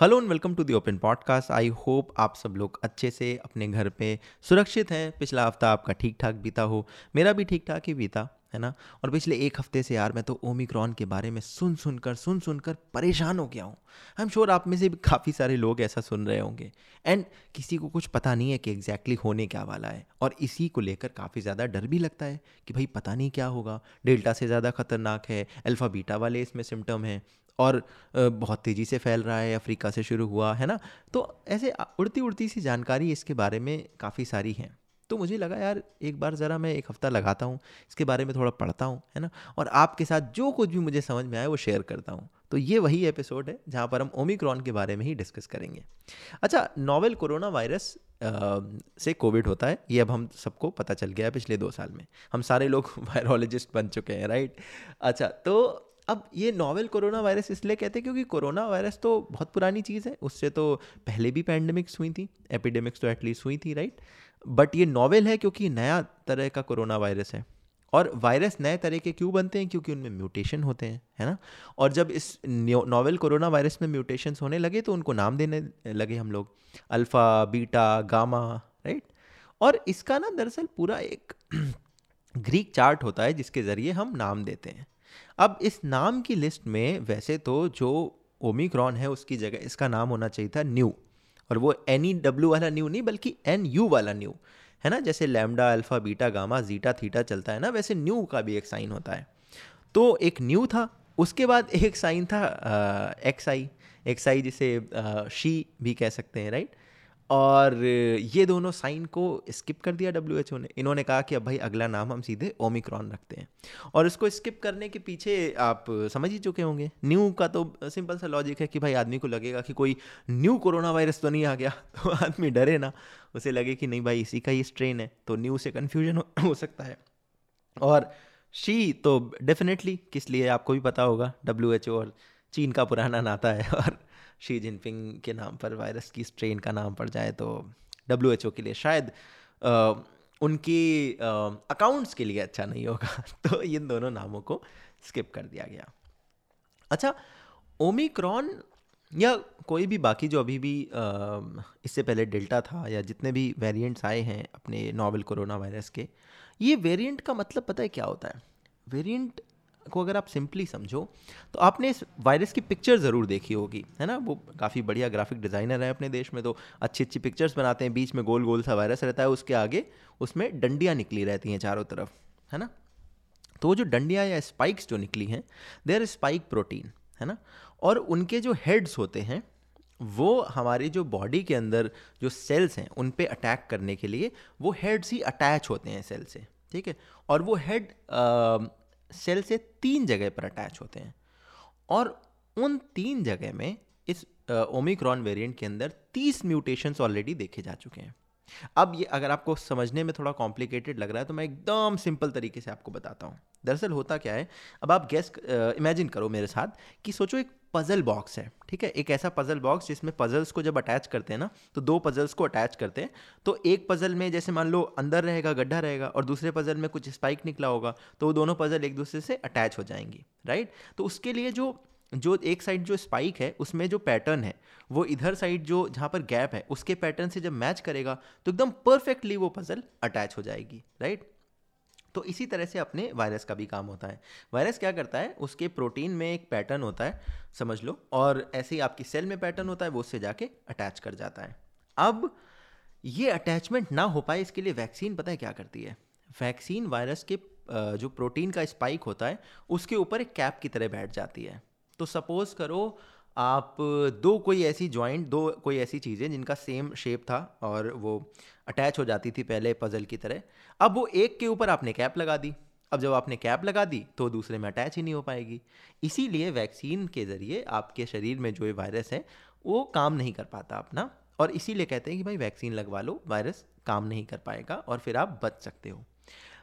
Hello and welcome to the open podcast. I hope आप सब लोग अच्छे से अपने घर पे सुरक्षित हैं। पिछला हफ्ता आपका ठीक ठाक बीता हो, मेरा भी ठीक ठाक ही बीता है ना। और पिछले एक हफ्ते से यार मैं तो ओमिक्रॉन के बारे में सुन सुनकर परेशान हो गया हूँ। आई एम श्योर आप में से भी काफ़ी सारे लोग ऐसा सुन रहे होंगे एंड किसी को कुछ पता नहीं है कि एग्जैक्टली होने क्या वाला है, और इसी को लेकर काफ़ी ज़्यादा डर भी लगता है कि भाई पता नहीं क्या होगा। डेल्टा से ज़्यादा खतरनाक है, अल्फ़ा बीटा वाले इसमें सिम्टम हैं और बहुत तेज़ी से फैल रहा है, अफ्रीका से शुरू हुआ है ना। तो ऐसे उड़ती उड़ती सी जानकारी इसके बारे में काफ़ी सारी हैं, तो मुझे लगा यार एक बार ज़रा मैं एक हफ़्ता लगाता हूँ, इसके बारे में थोड़ा पढ़ता हूँ है ना, और आपके साथ जो कुछ भी मुझे समझ में आए वो शेयर करता हूँ। तो ये वही एपिसोड है जहाँ पर हम ओमिक्रॉन के बारे में ही डिस्कस करेंगे। अच्छा, नोवेल कोरोना वायरस से कोविड होता है, ये अब हम सबको पता चल गया है। पिछले 2 साल में हम सारे लोग वायरोलॉजिस्ट बन चुके हैं, राइट। अच्छा, तो अब ये नोवेल कोरोना वायरस इसलिए कहते हैं क्योंकि कोरोना वायरस तो बहुत पुरानी चीज़ है, उससे तो पहले भी पैंडेमिक्स हुई थी, एपिडेमिक्स तो एटलीस्ट हुई थी, राइट। बट ये नोवेल है क्योंकि नया तरह का कोरोना वायरस है। और वायरस नए तरह के क्यों बनते हैं? क्योंकि उनमें म्यूटेशन होते हैं, है ना। और जब इस नोवेल कोरोना वायरस में म्यूटेशंस होने लगे तो उनको नाम देने लगे हम लोग, अल्फ़ा बीटा गामा, राइट। और इसका ना दरअसल पूरा एक ग्रीक चार्ट होता है जिसके ज़रिए हम नाम देते हैं। अब इस नाम की लिस्ट में वैसे तो जो ओमिक्रॉन है उसकी जगह इसका नाम होना चाहिए था न्यू, और वो NEW वाला न्यू नहीं बल्कि NU वाला न्यू, है ना। जैसे lambda alpha beta gamma zeta theta चलता है ना, वैसे न्यू का भी एक साइन होता है। तो एक न्यू था, उसके बाद एक साइन था XI जिसे शी भी कह सकते हैं, राइट। और ये दोनों साइन को स्किप कर दिया WHO ने। इन्होंने कहा कि अब भाई अगला नाम हम सीधे ओमिक्रॉन रखते हैं, और इसको स्किप करने के पीछे आप समझ ही चुके होंगे। न्यू का तो सिंपल सा लॉजिक है कि भाई आदमी को लगेगा कि कोई न्यू कोरोना वायरस तो नहीं आ गया, तो आदमी डरे ना, उसे लगे कि नहीं भाई इसी का ही स्ट्रेन है, तो न्यू से कन्फ्यूजन हो सकता है। और शी तो डेफिनेटली किस लिए आपको भी पता होगा, WHO और चीन का पुराना नाता है, और शी जिनपिंग के नाम पर वायरस की स्ट्रेन का नाम पड़ जाए तो WHO के लिए शायद उनकी अकाउंट्स के लिए अच्छा नहीं होगा, तो इन दोनों नामों को स्किप कर दिया गया। अच्छा, ओमिक्रॉन या कोई भी बाकी जो अभी भी इससे पहले डेल्टा था या जितने भी वेरिएंट्स आए हैं अपने नोवेल कोरोना वायरस के, ये वेरिएंट का मतलब पता है क्या होता है? वेरिएंट को अगर आप सिंपली समझो तो आपने इस वायरस की पिक्चर ज़रूर देखी होगी, है ना। वो काफ़ी बढ़िया ग्राफिक डिज़ाइनर है अपने देश में, तो अच्छी अच्छी पिक्चर्स बनाते हैं। बीच में गोल गोल सा वायरस रहता है, उसके आगे उसमें डंडियाँ निकली रहती हैं चारों तरफ, है ना। तो जो डंडियाँ या स्पाइक्स जो निकली हैं, दे आर स्पाइक प्रोटीन, है ना। और उनके जो हेड्स होते हैं वो हमारी जो बॉडी के अंदर जो सेल्स हैं उन पर अटैक करने के लिए वो हेड्स ही अटैच होते हैं सेल से, ठीक है। और वो हेड सेल से 3 जगह पर अटैच होते हैं, और उन 3 जगह में इस ओमिक्रॉन वेरिएंट के अंदर 30 म्यूटेशंस ऑलरेडी देखे जा चुके हैं। अब ये अगर आपको समझने में थोड़ा कॉम्प्लिकेटेड लग रहा है तो मैं एकदम सिंपल तरीके से आपको बताता हूँ दरअसल होता क्या है। अब आप गेस इमेजिन करो मेरे साथ कि सोचो एक पज़ल बॉक्स है, ठीक है। एक ऐसा पज़ल बॉक्स जिसमें पज़ल्स को जब अटैच करते हैं ना, तो 2 पज़ल्स को अटैच करते हैं, तो एक पज़ल में जैसे मान लो अंदर रहेगा, गड्ढा रहेगा, और दूसरे पज़ल में कुछ स्पाइक निकला होगा, तो वो दोनों पज़ल एक दूसरे से अटैच हो जाएंगी, राइट। तो उसके लिए जो एक साइड जो स्पाइक है उसमें जो पैटर्न है वो इधर साइड जो जहाँ पर गैप है उसके पैटर्न से जब मैच करेगा तो एकदम परफेक्टली वो पज़ल अटैच हो जाएगी, राइट। तो इसी तरह से अपने वायरस का भी काम होता है। वायरस क्या करता है, उसके प्रोटीन में एक पैटर्न होता है समझ लो, और ऐसे ही आपकी सेल में पैटर्न होता है, वो उससे जाके अटैच कर जाता है। अब ये अटैचमेंट ना हो पाए इसके लिए वैक्सीन पता है क्या करती है? वैक्सीन वायरस के जो प्रोटीन का स्पाइक होता है उसके ऊपर एक कैप की तरह बैठ जाती है। तो सपोज़ करो आप दो कोई ऐसी चीज़ें जिनका सेम शेप था और वो अटैच हो जाती थी पहले पज़ल की तरह, अब वो एक के ऊपर आपने कैप लगा दी। अब जब आपने कैप लगा दी तो दूसरे में अटैच ही नहीं हो पाएगी। इसीलिए वैक्सीन के ज़रिए आपके शरीर में जो ये वायरस है वो काम नहीं कर पाता अपना, और इसीलिए कहते हैं कि भाई वैक्सीन लगवा लो, वायरस काम नहीं कर पाएगा और फिर आप बच सकते हो।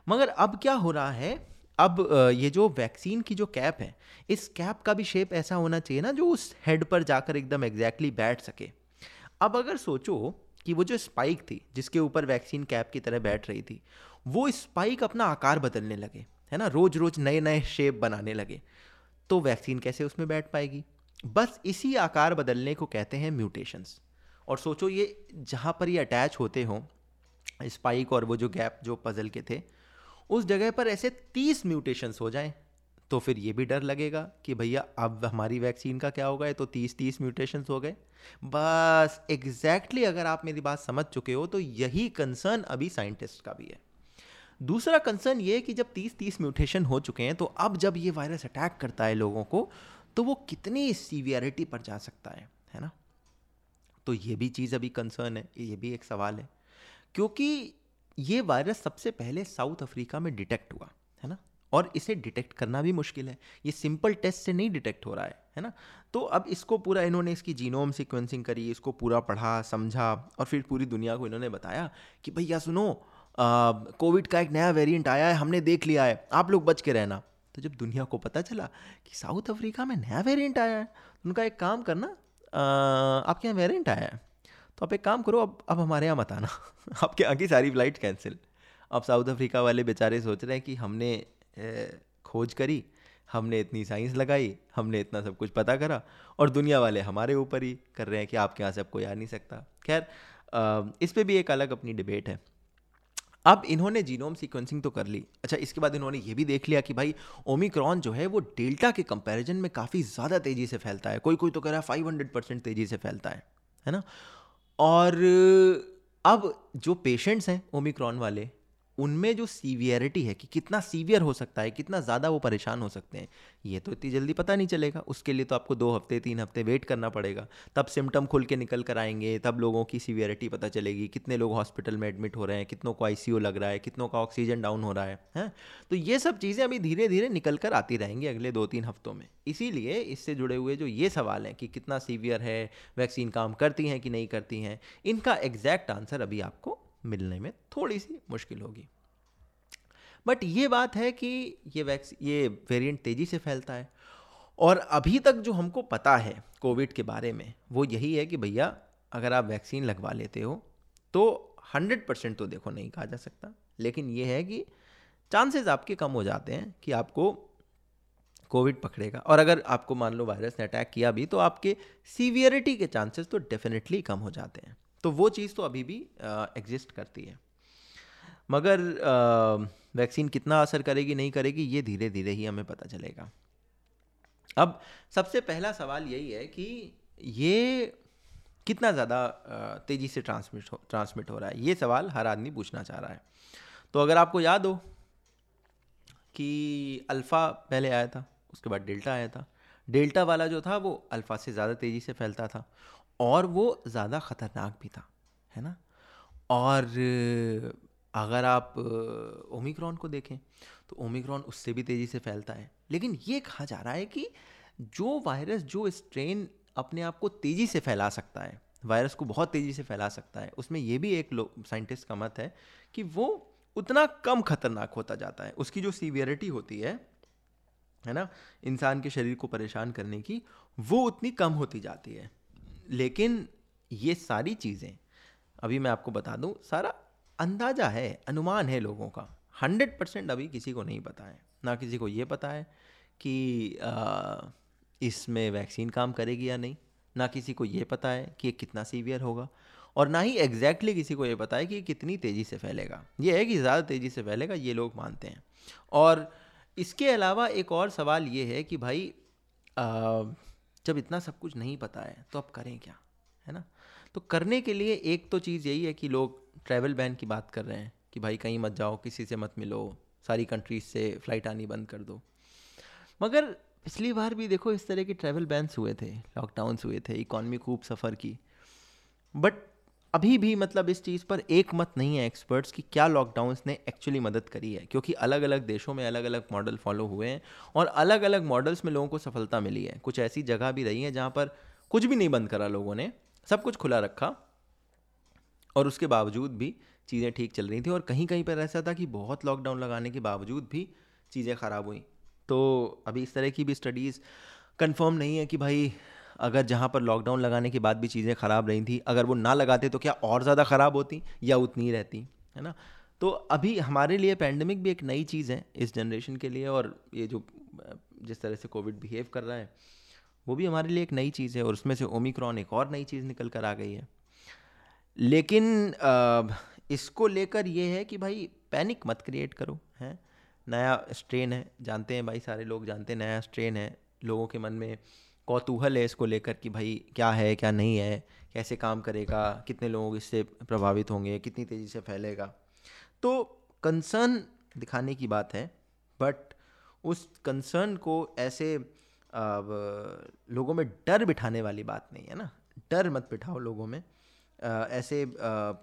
मगर अब क्या हो रहा है, अब ये जो वैक्सीन की जो कैप है इस कैप का भी शेप ऐसा होना चाहिए ना जो उस हेड पर जाकर एकदम एग्जैक्टली बैठ सके। अब अगर सोचो कि वो जो स्पाइक थी जिसके ऊपर वैक्सीन कैप की तरह बैठ रही थी, वो स्पाइक अपना आकार बदलने लगे, है ना, रोज़ रोज़ नए नए शेप बनाने लगे, तो वैक्सीन कैसे उसमें बैठ पाएगी? बस इसी आकार बदलने को कहते हैं म्यूटेशंस। और सोचो ये जहाँ पर ये अटैच होते हों, स्पाइक और वो जो गैप जो पजल के थे, उस जगह पर ऐसे 30 म्यूटेशंस हो जाएं तो फिर ये भी डर लगेगा कि भैया अब हमारी वैक्सीन का क्या होगा, तो 30 म्यूटेशंस हो गए। बस एग्जैक्टली अगर आप मेरी बात समझ चुके हो तो यही कंसर्न अभी साइंटिस्ट का भी है। दूसरा कंसर्न ये कि जब 30 म्यूटेशन हो चुके हैं तो अब जब ये वायरस अटैक करता है लोगों को तो वो कितनी सीवियरिटी पर जा सकता है ना। तो ये भी चीज़ अभी कंसर्न है, ये भी एक सवाल है, क्योंकि ये वायरस सबसे पहले साउथ अफ्रीका में डिटेक्ट हुआ है ना, और इसे डिटेक्ट करना भी मुश्किल है, ये सिंपल टेस्ट से नहीं डिटेक्ट हो रहा है ना। तो अब इसको पूरा इन्होंने इसकी जीनोम सिक्वेंसिंग करी, इसको पूरा पढ़ा समझा और फिर पूरी दुनिया को इन्होंने बताया कि भैया सुनो कोविड का एक नया वेरिएंट आया है, हमने देख लिया है, आप लोग बच के रहना। तो जब दुनिया को पता चला कि साउथ अफ्रीका में नया वेरिएंट आया है, उनका एक काम करना, आपके यहाँ वेरिएंट आया है तो आप एक काम करो, अब हमारे यहाँ मत आना, आपके यहाँ की सारी फ्लाइट कैंसिल। अब साउथ अफ्रीका वाले बेचारे सोच रहे हैं कि हमने खोज करी, हमने इतनी साइंस लगाई, हमने इतना सब कुछ पता करा और दुनिया वाले हमारे ऊपर ही कर रहे हैं कि आपके यहाँ से अब कोई आ नहीं सकता। खैर इस पे भी एक अलग अपनी डिबेट है। अब इन्होंने जीनोम सीक्वेंसिंग तो कर ली, अच्छा इसके बाद इन्होंने ये भी देख लिया कि भाई ओमिक्रॉन जो है वो डेल्टा के कंपैरिजन में काफ़ी ज़्यादा तेज़ी से फैलता है, कोई कोई तो कह रहा है 500% तेज़ी से फैलता है ना। और अब जो पेशेंट्स हैं ओमिक्रॉन वाले उनमें जो सीवियरिटी है कि कितना सीवियर हो सकता है, कितना ज़्यादा वो परेशान हो सकते हैं, ये तो इतनी जल्दी पता नहीं चलेगा। उसके लिए तो आपको 2-3 हफ्ते वेट करना पड़ेगा, तब सिम्टम खुल के निकल कर आएंगे, तब लोगों की सीवियरिटी पता चलेगी, कितने लोग हॉस्पिटल में एडमिट हो रहे हैं, कितनों को ICU लग रहा है, कितनों का ऑक्सीजन डाउन हो रहा है? तो ये सब चीज़ें अभी धीरे धीरे निकल कर आती रहेंगी अगले 2-3 हफ्तों में। इसीलिए इससे जुड़े हुए जो ये सवाल हैं कि कितना सीवियर है, वैक्सीन काम करती हैं कि नहीं करती हैं, इनका एग्जैक्ट आंसर अभी आपको मिलने में थोड़ी सी मुश्किल होगी। बट ये बात है कि ये वेरिएंट तेज़ी से फैलता है और अभी तक जो हमको पता है कोविड के बारे में वो यही है कि भैया अगर आप वैक्सीन लगवा लेते हो तो 100% तो देखो नहीं कहा जा सकता, लेकिन ये है कि चांसेस आपके कम हो जाते हैं कि आपको कोविड पकड़ेगा। और अगर आपको मान लो वायरस ने अटैक किया भी तो आपके सीवियरिटी के चांसेस तो डेफिनेटली कम हो जाते हैं। तो वो चीज़ तो अभी भी एग्जिस्ट करती है, मगर वैक्सीन कितना असर करेगी नहीं करेगी ये धीरे धीरे ही हमें पता चलेगा। अब सबसे पहला सवाल यही है कि ये कितना ज़्यादा तेज़ी से ट्रांसमिट हो रहा है, ये सवाल हर आदमी पूछना चाह रहा है। तो अगर आपको याद हो कि अल्फ़ा पहले आया था, उसके बाद डेल्टा आया था, डेल्टा वाला जो था वो अल्फ़ा से ज़्यादा तेज़ी से फैलता था और वो ज़्यादा ख़तरनाक भी था है ना। और अगर आप ओमिक्रॉन को देखें तो ओमिक्रॉन उससे भी तेज़ी से फैलता है, लेकिन ये कहा जा रहा है कि जो वायरस जो स्ट्रेन अपने आप को तेज़ी से फैला सकता है, वायरस को बहुत तेज़ी से फैला सकता है, उसमें ये भी एक साइंटिस्ट का मत है कि वो उतना कम खतरनाक होता जाता है, उसकी जो सीवियरिटी होती है ना, इंसान के शरीर को परेशान करने की, वो उतनी कम होती जाती है। लेकिन ये सारी चीज़ें अभी मैं आपको बता दूं, सारा अंदाज़ा है, अनुमान है लोगों का, 100% अभी किसी को नहीं पता है, ना किसी को ये पता है कि इसमें वैक्सीन काम करेगी या नहीं, ना किसी को ये पता है कि ये कितना सीवियर होगा, और ना ही एग्जैक्टली किसी को ये पता है कि ये कितनी तेज़ी से फैलेगा। ये है कि ज़्यादा तेज़ी से फैलेगा, ये लोग मानते हैं। और इसके अलावा एक और सवाल ये है कि भाई जब इतना सब कुछ नहीं पता है तो आप करें क्या है ना। तो करने के लिए एक तो चीज़ यही है कि लोग ट्रैवल बैन की बात कर रहे हैं कि भाई कहीं मत जाओ, किसी से मत मिलो, सारी कंट्रीज से फ़्लाइट आनी बंद कर दो। मगर पिछली बार भी देखो इस तरह के ट्रैवल बैन्स हुए थे, लॉकडाउन्स हुए थे, इकॉनमी खूब सफ़र की, बट अभी भी मतलब इस चीज़ पर एक मत नहीं है एक्सपर्ट्स कि क्या लॉकडाउन्स ने एक्चुअली मदद करी है, क्योंकि अलग अलग देशों में अलग अलग मॉडल फॉलो हुए हैं और अलग अलग मॉडल्स में लोगों को सफलता मिली है। कुछ ऐसी जगह भी रही है जहाँ पर कुछ भी नहीं बंद करा लोगों ने, सब कुछ खुला रखा और उसके बावजूद भी चीज़ें ठीक चल रही थी, और कहीं कहीं पर ऐसा था कि बहुत लॉकडाउन लगाने के बावजूद भी चीज़ें ख़राब हुई। तो अभी इस तरह की भी स्टडीज़ कन्फर्म नहीं है कि भाई अगर जहाँ पर लॉकडाउन लगाने के बाद भी चीज़ें ख़राब रही थी, अगर वो ना लगाते तो क्या और ज़्यादा ख़राब होती या उतनी रहती है ना। तो अभी हमारे लिए पैंडमिक भी एक नई चीज़ है इस जनरेशन के लिए, और ये जो जिस तरह से कोविड बिहेव कर रहा है वो भी हमारे लिए एक नई चीज़ है और उसमें से ओमिक्रॉन एक और नई चीज़ निकल कर आ गई है। लेकिन इसको लेकर ये है कि भाई पैनिक मत क्रिएट करो, हैं, नया स्ट्रेन है, जानते हैं भाई सारे लोग जानते हैं नया स्ट्रेन है, लोगों के मन में कौतूहल है इसको लेकर कि भाई क्या है क्या नहीं है, कैसे काम करेगा, कितने लोग इससे प्रभावित होंगे, कितनी तेज़ी से फैलेगा। तो कंसर्न दिखाने की बात है, बट उस कंसर्न को ऐसे लोगों में डर बिठाने वाली बात नहीं है ना, डर मत बिठाओ लोगों में, ऐसे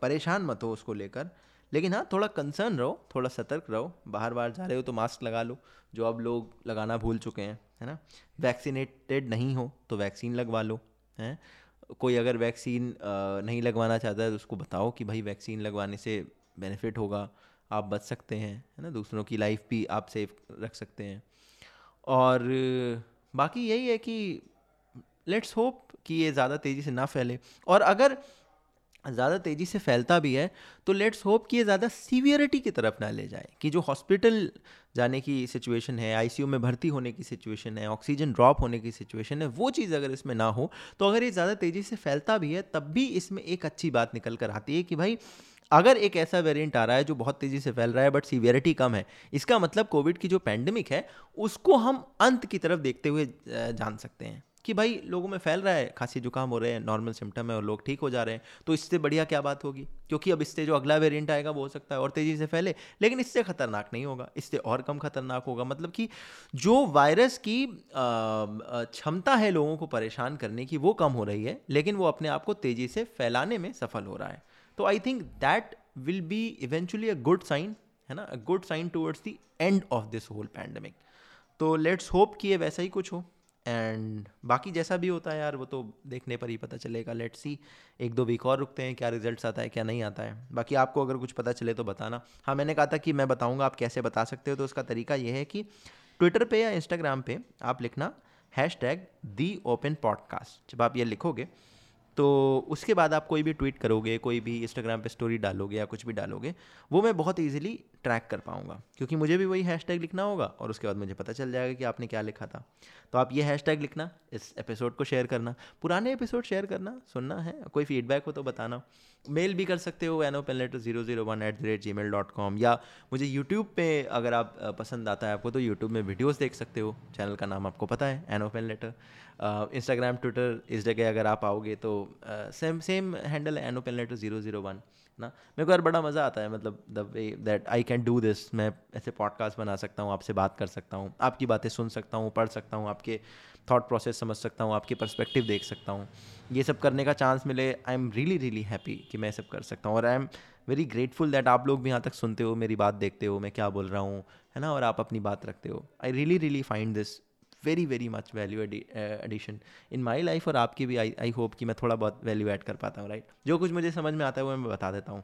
परेशान मत हो उसको लेकर। लेकिन हाँ, थोड़ा कंसर्न रहो, थोड़ा सतर्क रहो, बाहर बाहर जा रहे हो तो मास्क लगा लो, जो अब लोग लगाना भूल चुके हैं, है ना। वैक्सीनेटेड नहीं हो तो वैक्सीन लगवा लो, हैं। कोई अगर वैक्सीन नहीं लगवाना चाहता है तो उसको बताओ कि भाई वैक्सीन लगवाने से बेनिफिट होगा, आप बच सकते हैं, है ना, दूसरों की लाइफ भी आप सेफ रख सकते हैं। और बाकी यही है कि लेट्स होप कि ये ज़्यादा तेज़ी से ना फैले, और अगर ज़्यादा तेज़ी से फैलता भी है तो लेट्स होप कि ये ज़्यादा सीवियरिटी की तरफ ना ले जाए, कि जो हॉस्पिटल जाने की सिचुएशन है, आईसीयू में भर्ती होने की सिचुएशन है, ऑक्सीजन ड्रॉप होने की सिचुएशन है, वो चीज़ अगर इसमें ना हो। तो अगर ये ज़्यादा तेज़ी से फैलता भी है तब भी इसमें एक अच्छी बात निकल कर आती है कि भाई अगर एक ऐसा वेरिएंट आ रहा है जो बहुत तेज़ी से फैल रहा है बट सीवियरिटी कम है, इसका मतलब कोविड की जो पैंडेमिक है उसको हम अंत की तरफ देखते हुए जान सकते हैं कि भाई लोगों में फैल रहा है, खांसी जुकाम हो रहे हैं, नॉर्मल सिम्टम है और लोग ठीक हो जा रहे हैं, तो इससे बढ़िया क्या बात होगी। क्योंकि अब इससे जो अगला वेरिएंट आएगा वो हो सकता है और तेज़ी से फैले, लेकिन इससे ख़तरनाक नहीं होगा, इससे और कम खतरनाक होगा। मतलब कि जो वायरस की क्षमता है लोगों को परेशान करने की वो कम हो रही है, लेकिन वो अपने आप को तेज़ी से फैलाने में सफल हो रहा है। तो I think that will be eventually a good sign, है ना, a good sign towards the end of this whole pandemic. तो लेट्स होप कि ये वैसा ही कुछ हो, एंड बाकी जैसा भी होता है यार वो तो देखने पर ही पता चलेगा। लेट्स सी, 1-2 वीक और रुकते हैं, क्या रिजल्ट्स आता है क्या नहीं आता है। बाकी आपको अगर कुछ पता चले तो बताना। हाँ, मैंने कहा था कि मैं बताऊंगा, आप कैसे बता सकते हो, तो उसका तरीका ये है कि ट्विटर पे या इंस्टाग्राम पे आप लिखना #TheOpenPodcast। जब आप ये लिखोगे तो उसके बाद आप कोई भी ट्वीट करोगे, कोई भी इंस्टाग्राम पे स्टोरी डालोगे या कुछ भी डालोगे, वो मैं बहुत ईजिली ट्रैक कर पाऊँगा, क्योंकि मुझे भी वही हैशटैग लिखना होगा और उसके बाद मुझे पता चल जाएगा कि आपने क्या लिखा था। तो आप ये हैशटैग लिखना, इस एपिसोड को शेयर करना, पुराने एपिसोड शेयर करना, सुनना है, कोई फीडबैक हो तो बताना। मेल भी कर सकते हो AnOpenLetter001@gmail.com, या मुझे यूट्यूब पे अगर आप पसंद आता है आपको तो यूट्यूब में वीडियोस देख सकते हो। चैनल का नाम आपको पता है, AnOpenLetter। इंस्टाग्राम, ट्विटर, इस जगह अगर आप आओगे तो सेम हैंडल है, AnOpenLetter001 ना। मेरे को यार बड़ा मज़ा आता है, मतलब the way that I can do this. मैं ऐसे पॉडकास्ट बना सकता हूँ, आपसे बात कर सकता हूँ, आपकी बातें सुन सकता हूँ, पढ़ सकता हूँ, आपके थॉट प्रोसेस समझ सकता हूँ, आपके पर्सपेक्टिव देख सकता हूँ। ये सब करने का चांस मिले, I am really really happy कि मैं सब कर सकता हूँ, और I am very grateful that आप लोग भी यहाँ तक सुनते हो, मेरी बात देखते हो, मैं क्या बोल रहा हूँ, है ना, और आप अपनी बात रखते हो। I really really find this very very much value addition in my life, और आपकी भी आई होप कि मैं थोड़ा बहुत वैल्यू ऐड कर पाता हूँ, राइट। जो कुछ मुझे समझ में आता है वो मैं बता देता हूँ।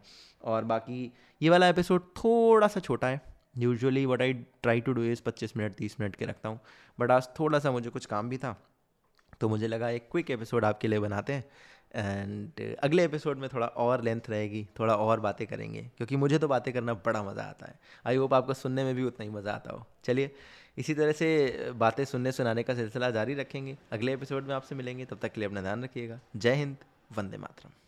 और बाकी ये वाला एपिसोड थोड़ा सा छोटा है, usually what I try to do is 25-30 minute के रखता हूँ, बट आज थोड़ा सा मुझे कुछ काम भी था तो मुझे लगा एक क्विक एपिसोड आपके लिए बनाते हैं। एंड अगले एपिसोड में थोड़ा और लेंथ रहेगी, थोड़ा और बातें करेंगे, क्योंकि मुझे तो बातें करना बड़ा मज़ा आता है। आई होप आपको सुनने में भी उतना ही मज़ा आता हो। चलिए, इसी तरह से बातें सुनने सुनाने का सिलसिला जारी रखेंगे। अगले एपिसोड में आपसे मिलेंगे, तब तक के लिए अपना ध्यान रखिएगा। जय हिंद, वंदे मातरम।